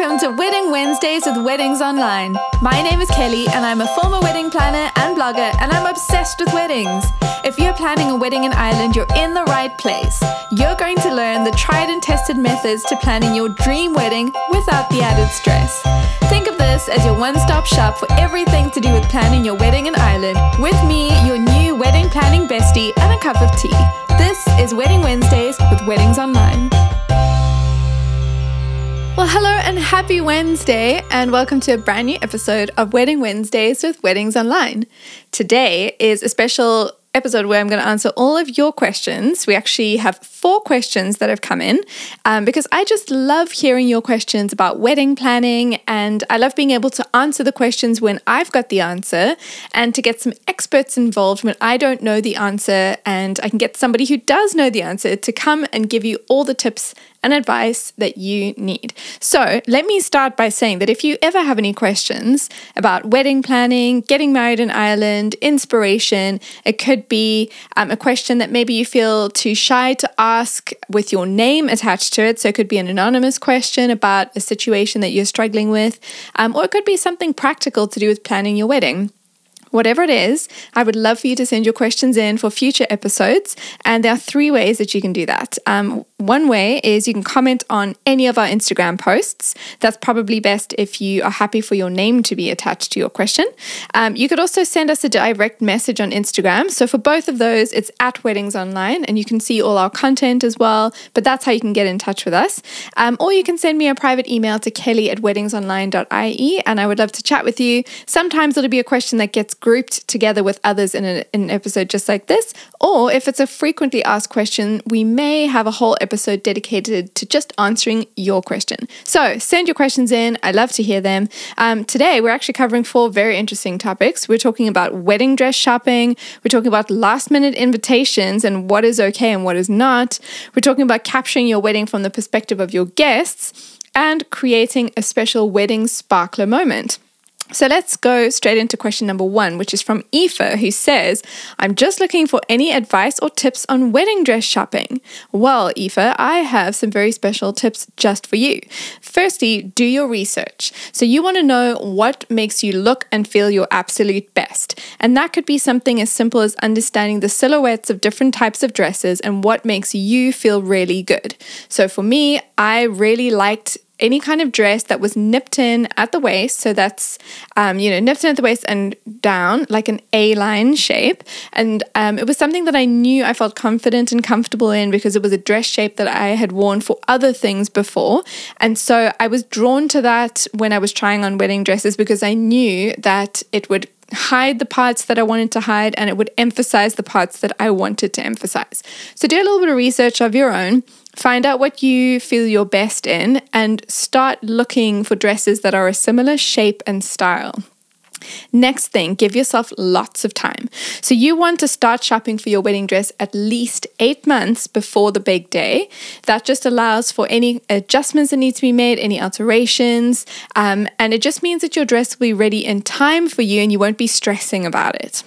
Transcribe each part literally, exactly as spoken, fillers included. welcome to Wedding Wednesdays with Weddings Online. My name is Kelly and I'm a former wedding planner and blogger, and I'm obsessed with weddings. If you're planning a wedding in Ireland, you're in the right place. You're going to learn the tried and tested methods to planning your dream wedding without the added stress. Think of this as your one-stop shop for everything to do with planning your wedding in Ireland. With me, your new wedding planning bestie, and a cup of tea. This is Wedding Wednesdays with Weddings Online. Well, hello and happy Wednesday, and welcome to a brand new episode of Wedding Wednesdays with Weddings Online. Today is a special episode where I'm going to answer all of your questions. We actually have four questions that have come in um, because I just love hearing your questions about wedding planning, and I love being able to answer the questions when I've got the answer, and to get some experts involved when I don't know the answer, and I can get somebody who does know the answer to come and give you all the tips and advice that you need. So let me start by saying that if you ever have any questions about wedding planning, getting married in Ireland, inspiration, it could be um, a question that maybe you feel too shy to ask with your name attached to it. So it could be an anonymous question about a situation that you're struggling with, um, or it could be something practical to do with planning your wedding. Whatever it is, I would love for you to send your questions in for future episodes. And there are three ways that you can do that. Um, one way is you can comment on any of our Instagram posts. That's probably best if you are happy for your name to be attached to your question. Um, you could also send us a direct message on Instagram. So for both of those, it's at Weddings Online, and you can see all our content as well. But that's how you can get in touch with us. Um, or you can send me a private email to kelly at weddingsonline dot I E, and I would love to chat with you. Sometimes it'll be a question that gets grouped together with others in, a, in an episode just like this, or if it's a frequently asked question, we may have a whole episode dedicated to just answering your question. So send your questions in. I love to hear them. Um, today, we're actually covering four very interesting topics. We're talking about wedding dress shopping. We're talking about last minute invitations and what is okay and what is not. We're talking about capturing your wedding from the perspective of your guests, and creating a special wedding sparkler moment. So let's go straight into question number one, which is from Aoife, who says, I'm just looking for any advice or tips on wedding dress shopping. Well, Aoife, I have some very special tips just for you. Firstly, do your research. So you want to know what makes you look and feel your absolute best. And that could be something as simple as understanding the silhouettes of different types of dresses and what makes you feel really good. So for me, I really liked any kind of dress that was nipped in at the waist. So that's, um, you know, nipped in at the waist and down, like an A-line shape. And um, it was something that I knew I felt confident and comfortable in, because it was a dress shape that I had worn for other things before. And so I was drawn to that when I was trying on wedding dresses, because I knew that it would hide the parts that I wanted to hide, and it would emphasize the parts that I wanted to emphasize. So do a little bit of research of your own. Find out what you feel you're best in, and start looking for dresses that are a similar shape and style. Next thing, give yourself lots of time. So you want to start shopping for your wedding dress at least eight months before the big day. That just allows for any adjustments that need to be made, any alterations, um, and it just means that your dress will be ready in time for you, and you won't be stressing about it.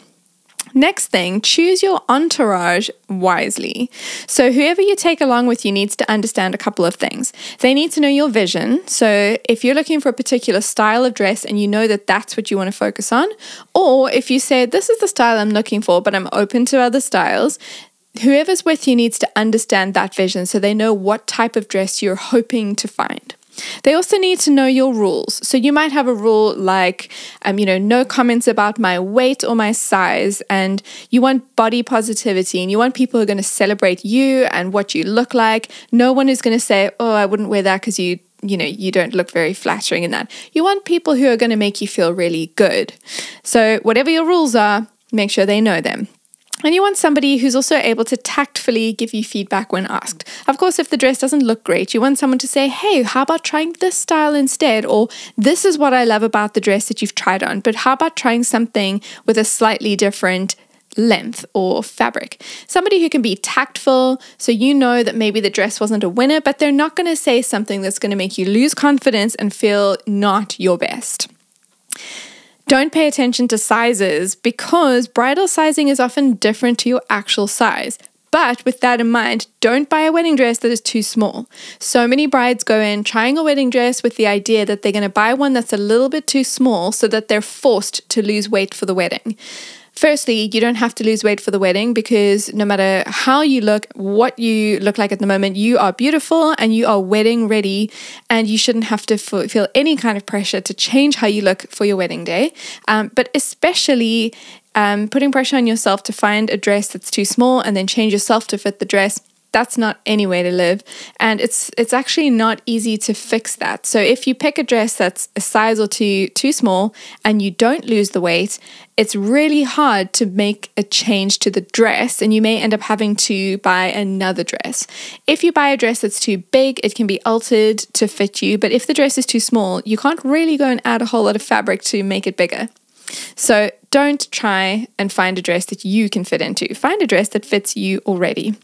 Next thing, choose your entourage wisely. So whoever you take along with you needs to understand a couple of things. They need to know your vision. So if you're looking for a particular style of dress and you know that that's what you want to focus on, or if you say, this is the style I'm looking for, but I'm open to other styles, whoever's with you needs to understand that vision so they know what type of dress you're hoping to find. They also need to know your rules. So you might have a rule like, um, you know, no comments about my weight or my size, and you want body positivity, and you want people who are going to celebrate you and what you look like. No one is going to say, oh, I wouldn't wear that because you, you know, you don't look very flattering in that. You want people who are going to make you feel really good. So whatever your rules are, make sure they know them. And you want somebody who's also able to tactfully give you feedback when asked. Of course, if the dress doesn't look great, you want someone to say, hey, how about trying this style instead? Or this is what I love about the dress that you've tried on, but how about trying something with a slightly different length or fabric? Somebody who can be tactful, so you know that maybe the dress wasn't a winner, but they're not going to say something that's going to make you lose confidence and feel not your best. Don't pay attention to sizes, because bridal sizing is often different to your actual size. But with that in mind, don't buy a wedding dress that is too small. So many brides go in trying a wedding dress with the idea that they're going to buy one that's a little bit too small so that they're forced to lose weight for the wedding. Firstly, you don't have to lose weight for the wedding because no matter how you look, what you look like at the moment, you are beautiful and you are wedding ready, and you shouldn't have to feel any kind of pressure to change how you look for your wedding day. Um, but especially um, putting pressure on yourself to find a dress that's too small and then change yourself to fit the dress, that's not any way to live. And it's it's actually not easy to fix that. So if you pick a dress that's a size or two too small and you don't lose the weight, it's really hard to make a change to the dress, and you may end up having to buy another dress. If you buy a dress that's too big, it can be altered to fit you. But if the dress is too small, you can't really go and add a whole lot of fabric to make it bigger. So don't try and find a dress that you can fit into. Find a dress that fits you already.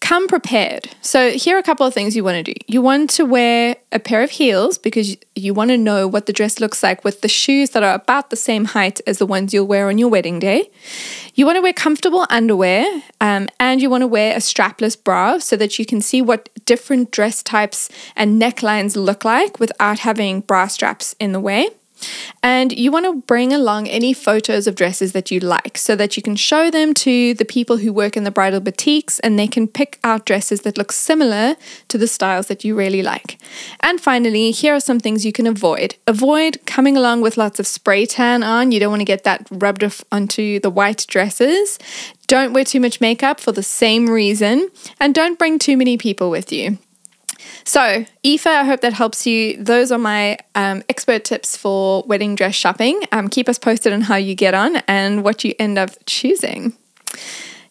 Come prepared. So here are a couple of things you want to do. You want to wear a pair of heels because you want to know what the dress looks like with the shoes that are about the same height as the ones you'll wear on your wedding day. You want to wear comfortable underwear, um, and you want to wear a strapless bra so that you can see what different dress types and necklines look like without having bra straps in the way. And you want to bring along any photos of dresses that you like so that you can show them to the people who work in the bridal boutiques, and they can pick out dresses that look similar to the styles that you really like. And finally, here are some things you can avoid. Avoid coming along with lots of spray tan on. You don't want to get that rubbed off onto the white dresses. Don't wear too much makeup for the same reason, and don't bring too many people with you. So, Aoife, I hope that helps you. Those are my um, expert tips for wedding dress shopping. Um, keep us posted on how you get on and what you end up choosing.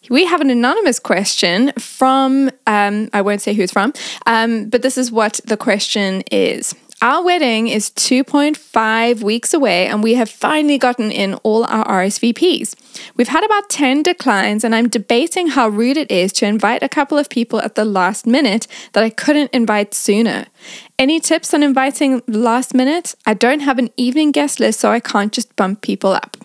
We have an anonymous question from, um, I won't say who it's from, um, but this is what the question is. Our wedding is two point five weeks away, and we have finally gotten in all our R S V Ps. We've had about ten declines, and I'm debating how rude it is to invite a couple of people at the last minute that I couldn't invite sooner. Any tips on inviting last minute? I don't have an evening guest list, so I can't just bump people up.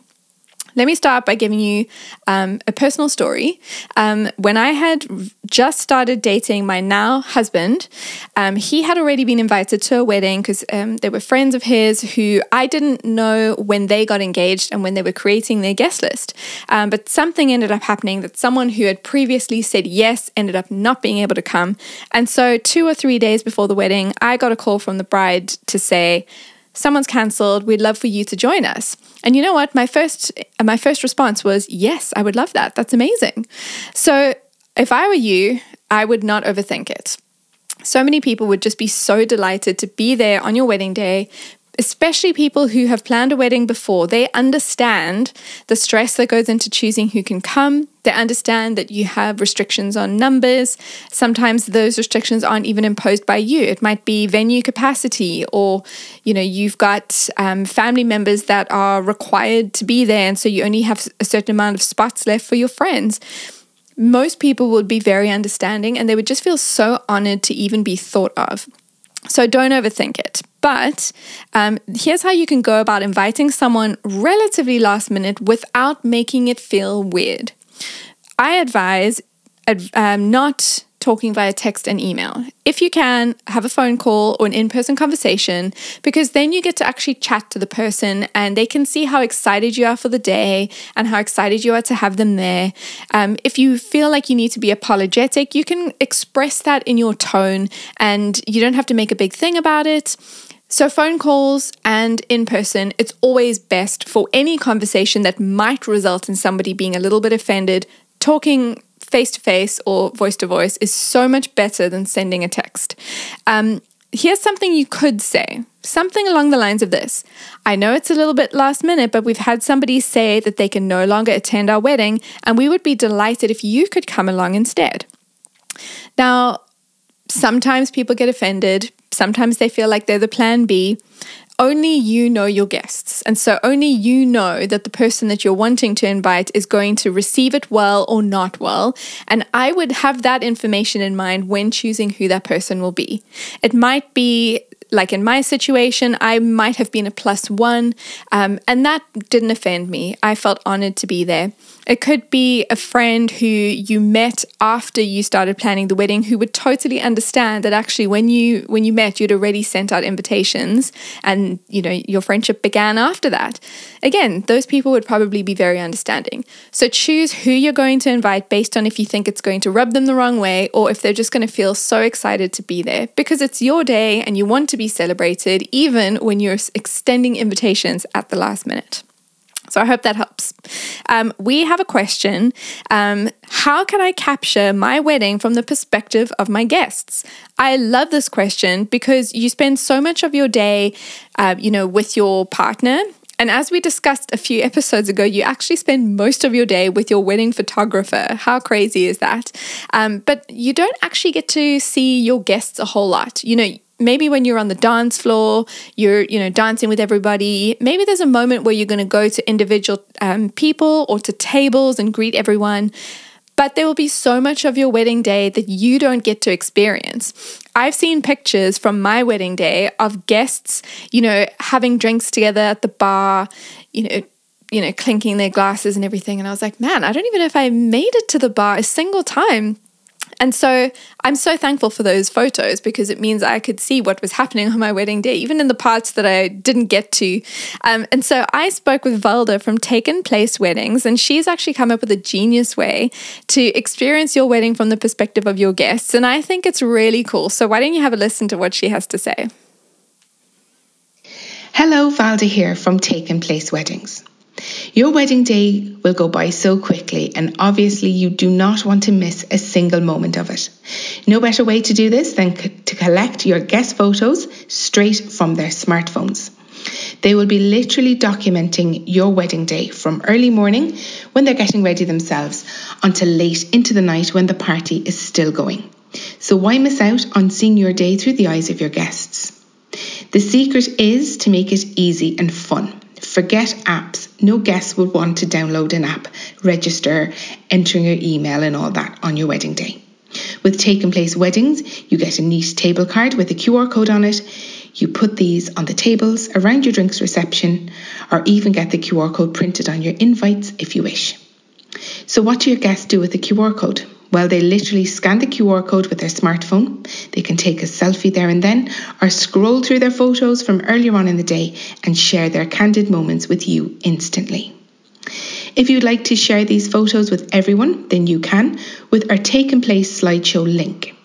Let me start by giving you um, a personal story. Um, when I had just started dating my now husband, um, he had already been invited to a wedding because um, there were friends of his who I didn't know when they got engaged and when they were creating their guest list. Um, but something ended up happening that someone who had previously said yes ended up not being able to come. And so two or three days before the wedding, I got a call from the bride to say, "Someone's cancelled. We'd love for you to join us." And you know what? My first my first response was, "Yes, I would love that. That's amazing." So if I were you, I would not overthink it. So many people would just be so delighted to be there on your wedding day, especially people who have planned a wedding before. They understand the stress that goes into choosing who can come. They understand that you have restrictions on numbers. Sometimes those restrictions aren't even imposed by you. It might be venue capacity, or you know, you've got um, family members that are required to be there, and so you only have a certain amount of spots left for your friends. Most people would be very understanding, and they would just feel so honored to even be thought of. So don't overthink it. But um, here's how you can go about inviting someone relatively last minute without making it feel weird. I advise um, not talking via text and email. If you can, have a phone call or an in-person conversation, because then you get to actually chat to the person and they can see how excited you are for the day and how excited you are to have them there. Um, if you feel like you need to be apologetic, you can express that in your tone, and you don't have to make a big thing about it. So phone calls and in person, it's always best for any conversation that might result in somebody being a little bit offended. Talking face-to-face or voice-to-voice is so much better than sending a text. Um, here's something you could say, something along the lines of this. "I know it's a little bit last minute, but we've had somebody say that they can no longer attend our wedding, and we would be delighted if you could come along instead." Now, sometimes people get offended. Sometimes they feel like they're the plan B. Only you know your guests. And so only you know that the person that you're wanting to invite is going to receive it well or not well. And I would have that information in mind when choosing who that person will be. It might be like in my situation, I might have been a plus one, um, and that didn't offend me. I felt honored to be there. It could be a friend who you met after you started planning the wedding who would totally understand that actually when you when you met, you'd already sent out invitations and, you know, your friendship began after that. Again, those people would probably be very understanding. So choose who you're going to invite based on if you think it's going to rub them the wrong way or if they're just going to feel so excited to be there, because it's your day and you want to be celebrated even when you're extending invitations at the last minute. So I hope that helps. Um, we have a question. Um, how can I capture my wedding from the perspective of my guests? I love this question because you spend so much of your day, uh, you know, with your partner. And as we discussed a few episodes ago, you actually spend most of your day with your wedding photographer. How crazy is that? Um, but you don't actually get to see your guests a whole lot. You know, maybe when you're on the dance floor, you're, you know, dancing with everybody. Maybe there's a moment where you're going to go to individual um, people or to tables and greet everyone. But there will be so much of your wedding day that you don't get to experience. I've seen pictures from my wedding day of guests, you know, having drinks together at the bar, you know, you know, clinking their glasses and everything. And I was like, man, I don't even know if I made it to the bar a single time. And so I'm so thankful for those photos because it means I could see what was happening on my wedding day, even in the parts that I didn't get to. Um, and so I spoke with Valda from TakeNplace Weddings, and she's actually come up with a genius way to experience your wedding from the perspective of your guests. And I think it's really cool. So why don't you have a listen to what she has to say? Hello, Valda here from TakeNplace Weddings. Your wedding day will go by so quickly, and obviously you do not want to miss a single moment of it. No better way to do this than c- to collect your guest photos straight from their smartphones. They will be literally documenting your wedding day from early morning when they're getting ready themselves until late into the night when the party is still going. So why miss out on seeing your day through the eyes of your guests? The secret is to make it easy and fun. Forget apps. No guest would want to download an app, register, entering your email and all that on your wedding day. With TakeNplace Weddings, you get a neat table card with a Q R code on it. You put these on the tables around your drinks reception, or even get the Q R code printed on your invites if you wish. So what do your guests do with the Q R code? Well, they literally scan the Q R code with their smartphone. They can take a selfie there and then, or scroll through their photos from earlier on in the day and share their candid moments with you instantly. If you'd like to share these photos with everyone, then you can with our TakeNplace slideshow link.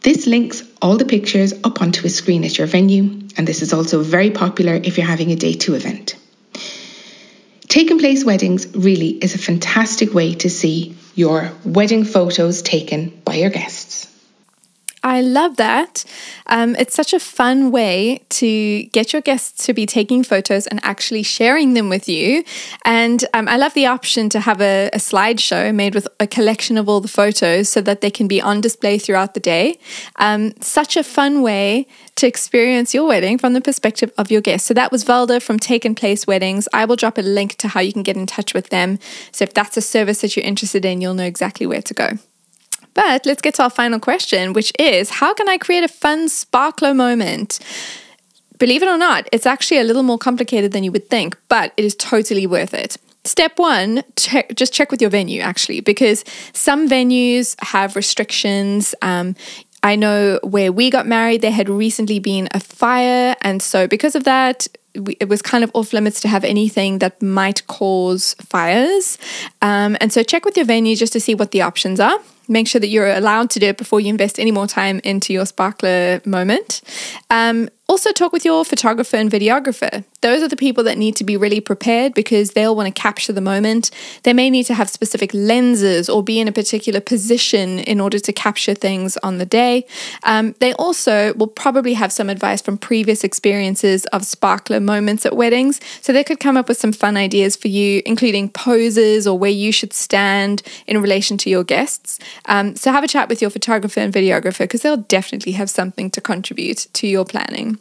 This links all the pictures up onto a screen at your venue, and this is also very popular if you're having a day two event. TakeNplace Weddings really is a fantastic way to see your wedding photos taken by your guests. I love that. Um, it's such a fun way to get your guests to be taking photos and actually sharing them with you. And um, I love the option to have a, a slideshow made with a collection of all the photos so that they can be on display throughout the day. Um, such a fun way to experience your wedding from the perspective of your guests. So that was Valda from TakeNplace Weddings. I will drop a link to how you can get in touch with them. So if that's a service that you're interested in, you'll know exactly where to go. But let's get to our final question, which is, how can I create a fun sparkler moment? Believe it or not, it's actually a little more complicated than you would think, but it is totally worth it. Step one, check, just check with your venue, actually, because some venues have restrictions. Um, I know where we got married, there had recently been a fire. And so because of that, we, it was kind of off limits to have anything that might cause fires. Um, and so check with your venue just to see what the options are. Make sure that you're allowed to do it before you invest any more time into your sparkler moment. Um, also talk with your photographer and videographer. Those are the people that need to be really prepared because they'll want to capture the moment. They may need to have specific lenses or be in a particular position in order to capture things on the day. Um, they also will probably have some advice from previous experiences of sparkler moments at weddings. So they could come up with some fun ideas for you, including poses or where you should stand in relation to your guests. Um, so have a chat with your photographer and videographer because they'll definitely have something to contribute to your planning.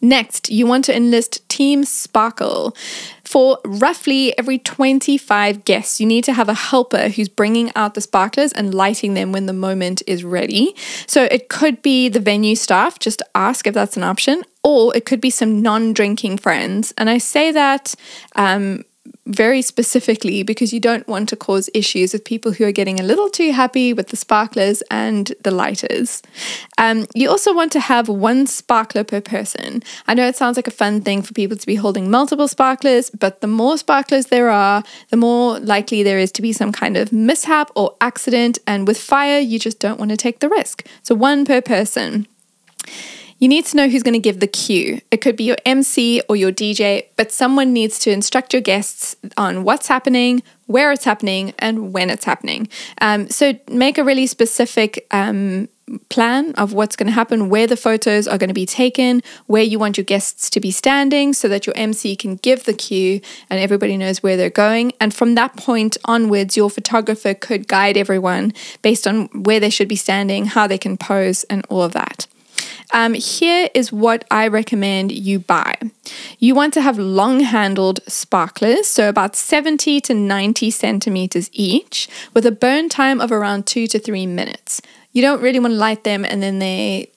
Next, you want to enlist Team Sparkle. For roughly every twenty-five guests, you need to have a helper who's bringing out the sparklers and lighting them when the moment is ready. So it could be the venue staff, just ask if that's an option, or it could be some non-drinking friends. And I say that um, very specifically because you don't want to cause issues with people who are getting a little too happy with the sparklers and the lighters. Um, you also want to have one sparkler per person. I know it sounds like a fun thing for people to be holding multiple sparklers, but the more sparklers there are, the more likely there is to be some kind of mishap or accident, and with fire, you just don't want to take the risk. So one per person. You need to know who's going to give the cue. It could be your M C or your D J, but someone needs to instruct your guests on what's happening, where it's happening, and when it's happening. Um, so make a really specific um, plan of what's going to happen, where the photos are going to be taken, where you want your guests to be standing so that your M C can give the cue and everybody knows where they're going. And from that point onwards, your photographer could guide everyone based on where they should be standing, how they can pose, and all of that. Um, here is what I recommend you buy. You want to have long-handled sparklers, so about seventy to ninety centimeters each, with a burn time of around two to three minutes. You don't really want to light them and then they,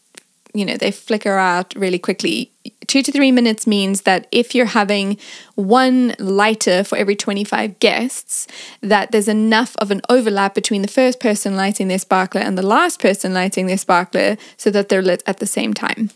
you know, they flicker out really quickly. Two to three minutes means that if you're having one lighter for every twenty-five guests, that there's enough of an overlap between the first person lighting their sparkler and the last person lighting their sparkler so that they're lit at the same time.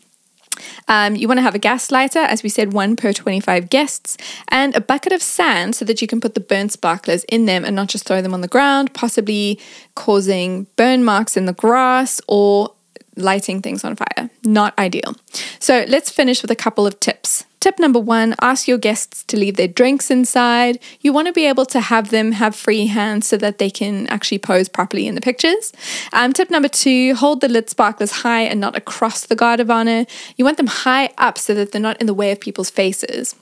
Um, you want to have a gas lighter, as we said, one per twenty-five guests, and a bucket of sand so that you can put the burnt sparklers in them and not just throw them on the ground, possibly causing burn marks in the grass or lighting things on fire. Not ideal. So let's finish with a couple of tips. Tip number one, ask your guests to leave their drinks inside. You want to be able to have them have free hands so that they can actually pose properly in the pictures. Um, tip number two, hold the lit sparklers high and not across the guard of honor. You want them high up so that they're not in the way of people's faces.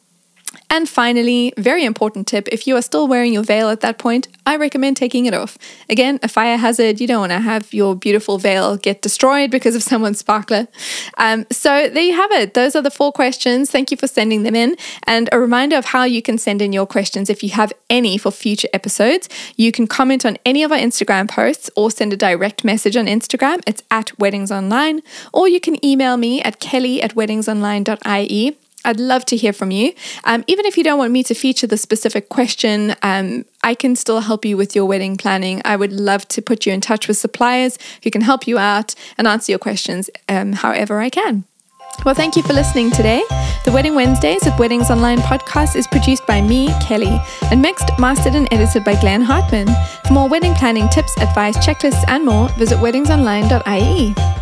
And finally, very important tip, if you are still wearing your veil at that point, I recommend taking it off. Again, a fire hazard, you don't want to have your beautiful veil get destroyed because of someone's sparkler. Um, so there you have it. Those are the four questions. Thank you for sending them in. And a reminder of how you can send in your questions if you have any for future episodes. You can comment on any of our Instagram posts or send a direct message on Instagram. It's at Weddings Online. Or you can email me at kelly at weddingsonline.ie. I'd love to hear from you. Um, even if you don't want me to feature the specific question, um, I can still help you with your wedding planning. I would love to put you in touch with suppliers who can help you out and answer your questions um, however I can. Well, thank you for listening today. The Wedding Wednesdays with Weddings Online podcast is produced by me, Kelly, and mixed, mastered and edited by Glenn Hartman. For more wedding planning tips, advice, checklists and more, visit weddings online dot I E.